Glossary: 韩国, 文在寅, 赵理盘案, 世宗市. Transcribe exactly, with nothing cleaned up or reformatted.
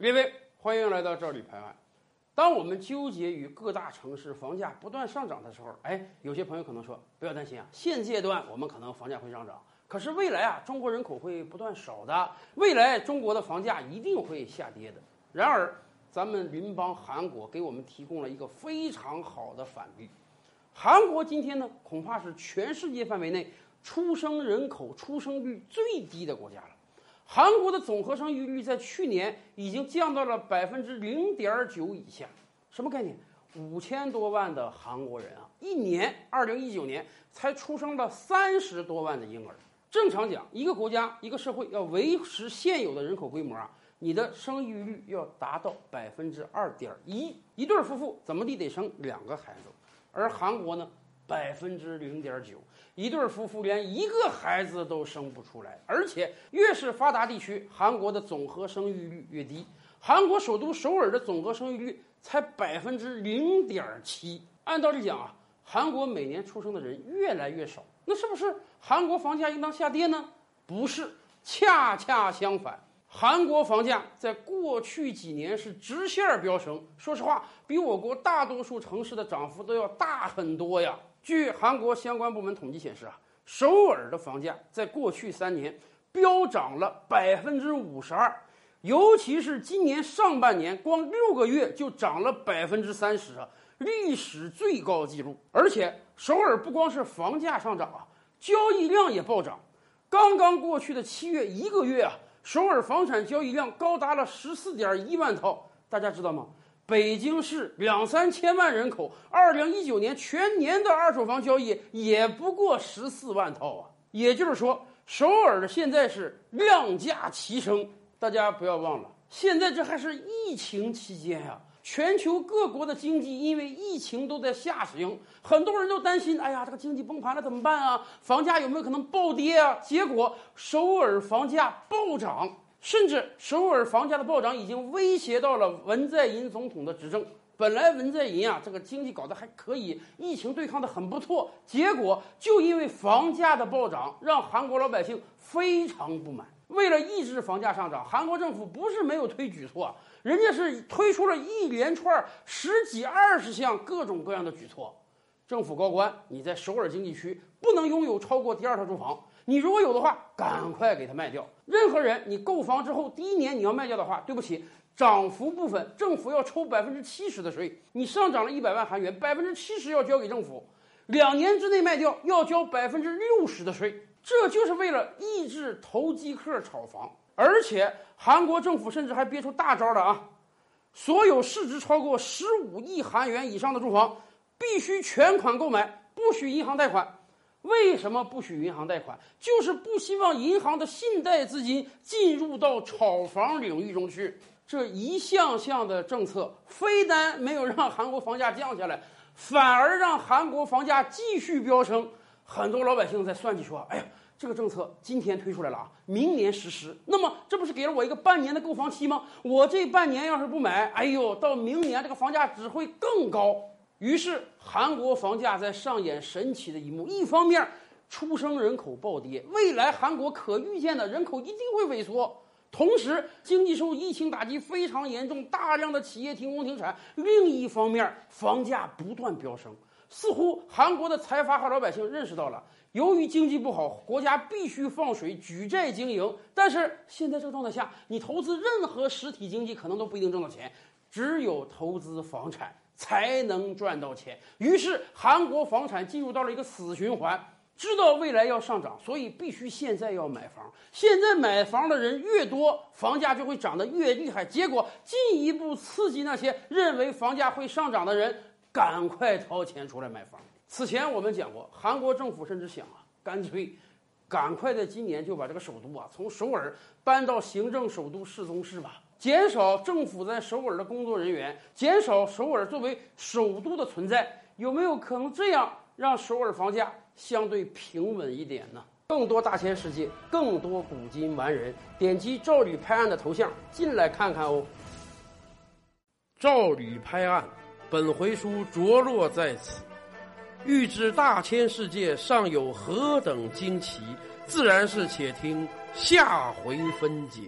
列位，欢迎来到赵理盘案。当我们纠结于各大城市房价不断上涨的时候，哎，有些朋友可能说，不要担心啊，现阶段我们可能房价会上涨，可是未来啊，中国人口会不断少的，未来中国的房价一定会下跌的。然而，咱们邻邦韩国给我们提供了一个非常好的反例。韩国今天呢，恐怕是全世界范围内出生人口出生率最低的国家了。韩国的总和生育率在去年已经降到了百分之零点九以下，什么概念？五千多万的韩国人啊，一年二零一九年才出生了三十多万的婴儿。正常讲，一个国家一个社会要维持现有的人口规模啊，你的生育率要达到百分之二点一，一对夫妇怎么地得生两个孩子，而韩国呢？百分之零点九，一对夫妇连一个孩子都生不出来，而且越是发达地区，韩国的总和生育率越低。韩国首都首尔的总和生育率才百分之零点七。按道理讲啊，韩国每年出生的人越来越少，那是不是韩国房价应当下跌呢？不是，恰恰相反。韩国房价在过去几年是直线飙升，说实话，比我国大多数城市的涨幅都要大很多呀。据韩国相关部门统计显示啊，首尔的房价在过去三年飙涨了百分之五十二，尤其是今年上半年，光六个月就涨了百分之三十啊，历史最高纪录。而且首尔不光是房价上涨啊，交易量也暴涨。刚刚过去的七月一个月啊，首尔房产交易量高达了十四点一万套，大家知道吗？北京市两三千万人口，二零一九年全年的二手房交易也不过十四万套啊。也就是说，首尔的现在是量价齐升。大家不要忘了，现在这还是疫情期间啊，全球各国的经济因为疫情都在下行，很多人都担心，哎呀，这个经济崩盘了怎么办啊？房价有没有可能暴跌啊？结果首尔房价暴涨。甚至首尔房价的暴涨已经威胁到了文在寅总统的执政。本来文在寅啊，这个经济搞得还可以，疫情对抗得很不错，结果就因为房价的暴涨，让韩国老百姓非常不满。为了抑制房价上涨，韩国政府不是没有推举措，人家是推出了一连串十几二十项各种各样的举措。政府高官，你在首尔经济区不能拥有超过第二套住房。你如果有的话，赶快给它卖掉。任何人，你购房之后第一年你要卖掉的话，对不起，涨幅部分政府要抽百分之七十的税。你上涨了一百万韩元，百分之七十要交给政府，两年之内卖掉要交百分之六十的税。这就是为了抑制投机客炒房。而且韩国政府甚至还憋出大招了啊！所有市值超过十五亿韩元以上的住房，必须全款购买，不许银行贷款。为什么不许银行贷款？就是不希望银行的信贷资金进入到炒房领域中去。这一项项的政策，非但没有让韩国房价降下来，反而让韩国房价继续飙升。很多老百姓在算计说，哎呀，这个政策今天推出来了啊，明年实施，那么这不是给了我一个半年的购房期吗？我这半年要是不买，哎呦，到明年这个房价只会更高。于是韩国房价在上演神奇的一幕，一方面出生人口暴跌，未来韩国可预见的人口一定会萎缩，同时经济受疫情打击非常严重，大量的企业停工停产。另一方面，房价不断飙升，似乎韩国的财阀和老百姓认识到了，由于经济不好，国家必须放水举债经营，但是现在这个状态下，你投资任何实体经济可能都不一定挣到钱，只有投资房产才能赚到钱。于是韩国房产进入到了一个死循环，知道未来要上涨，所以必须现在要买房。现在买房的人越多，房价就会涨得越厉害，结果进一步刺激那些认为房价会上涨的人赶快掏钱出来买房。此前我们讲过，韩国政府甚至想啊，干脆赶快在今年就把这个首都啊，从首尔搬到行政首都世宗市吧，减少政府在首尔的工作人员，减少首尔作为首都的存在。有没有可能这样让首尔房价相对平稳一点呢？更多大千世界，更多古今完人，点击赵理拍案的头像进来看看哦。赵理拍案，本回书着落在此。欲知大千世界尚有何等惊奇，自然是且听下回分解。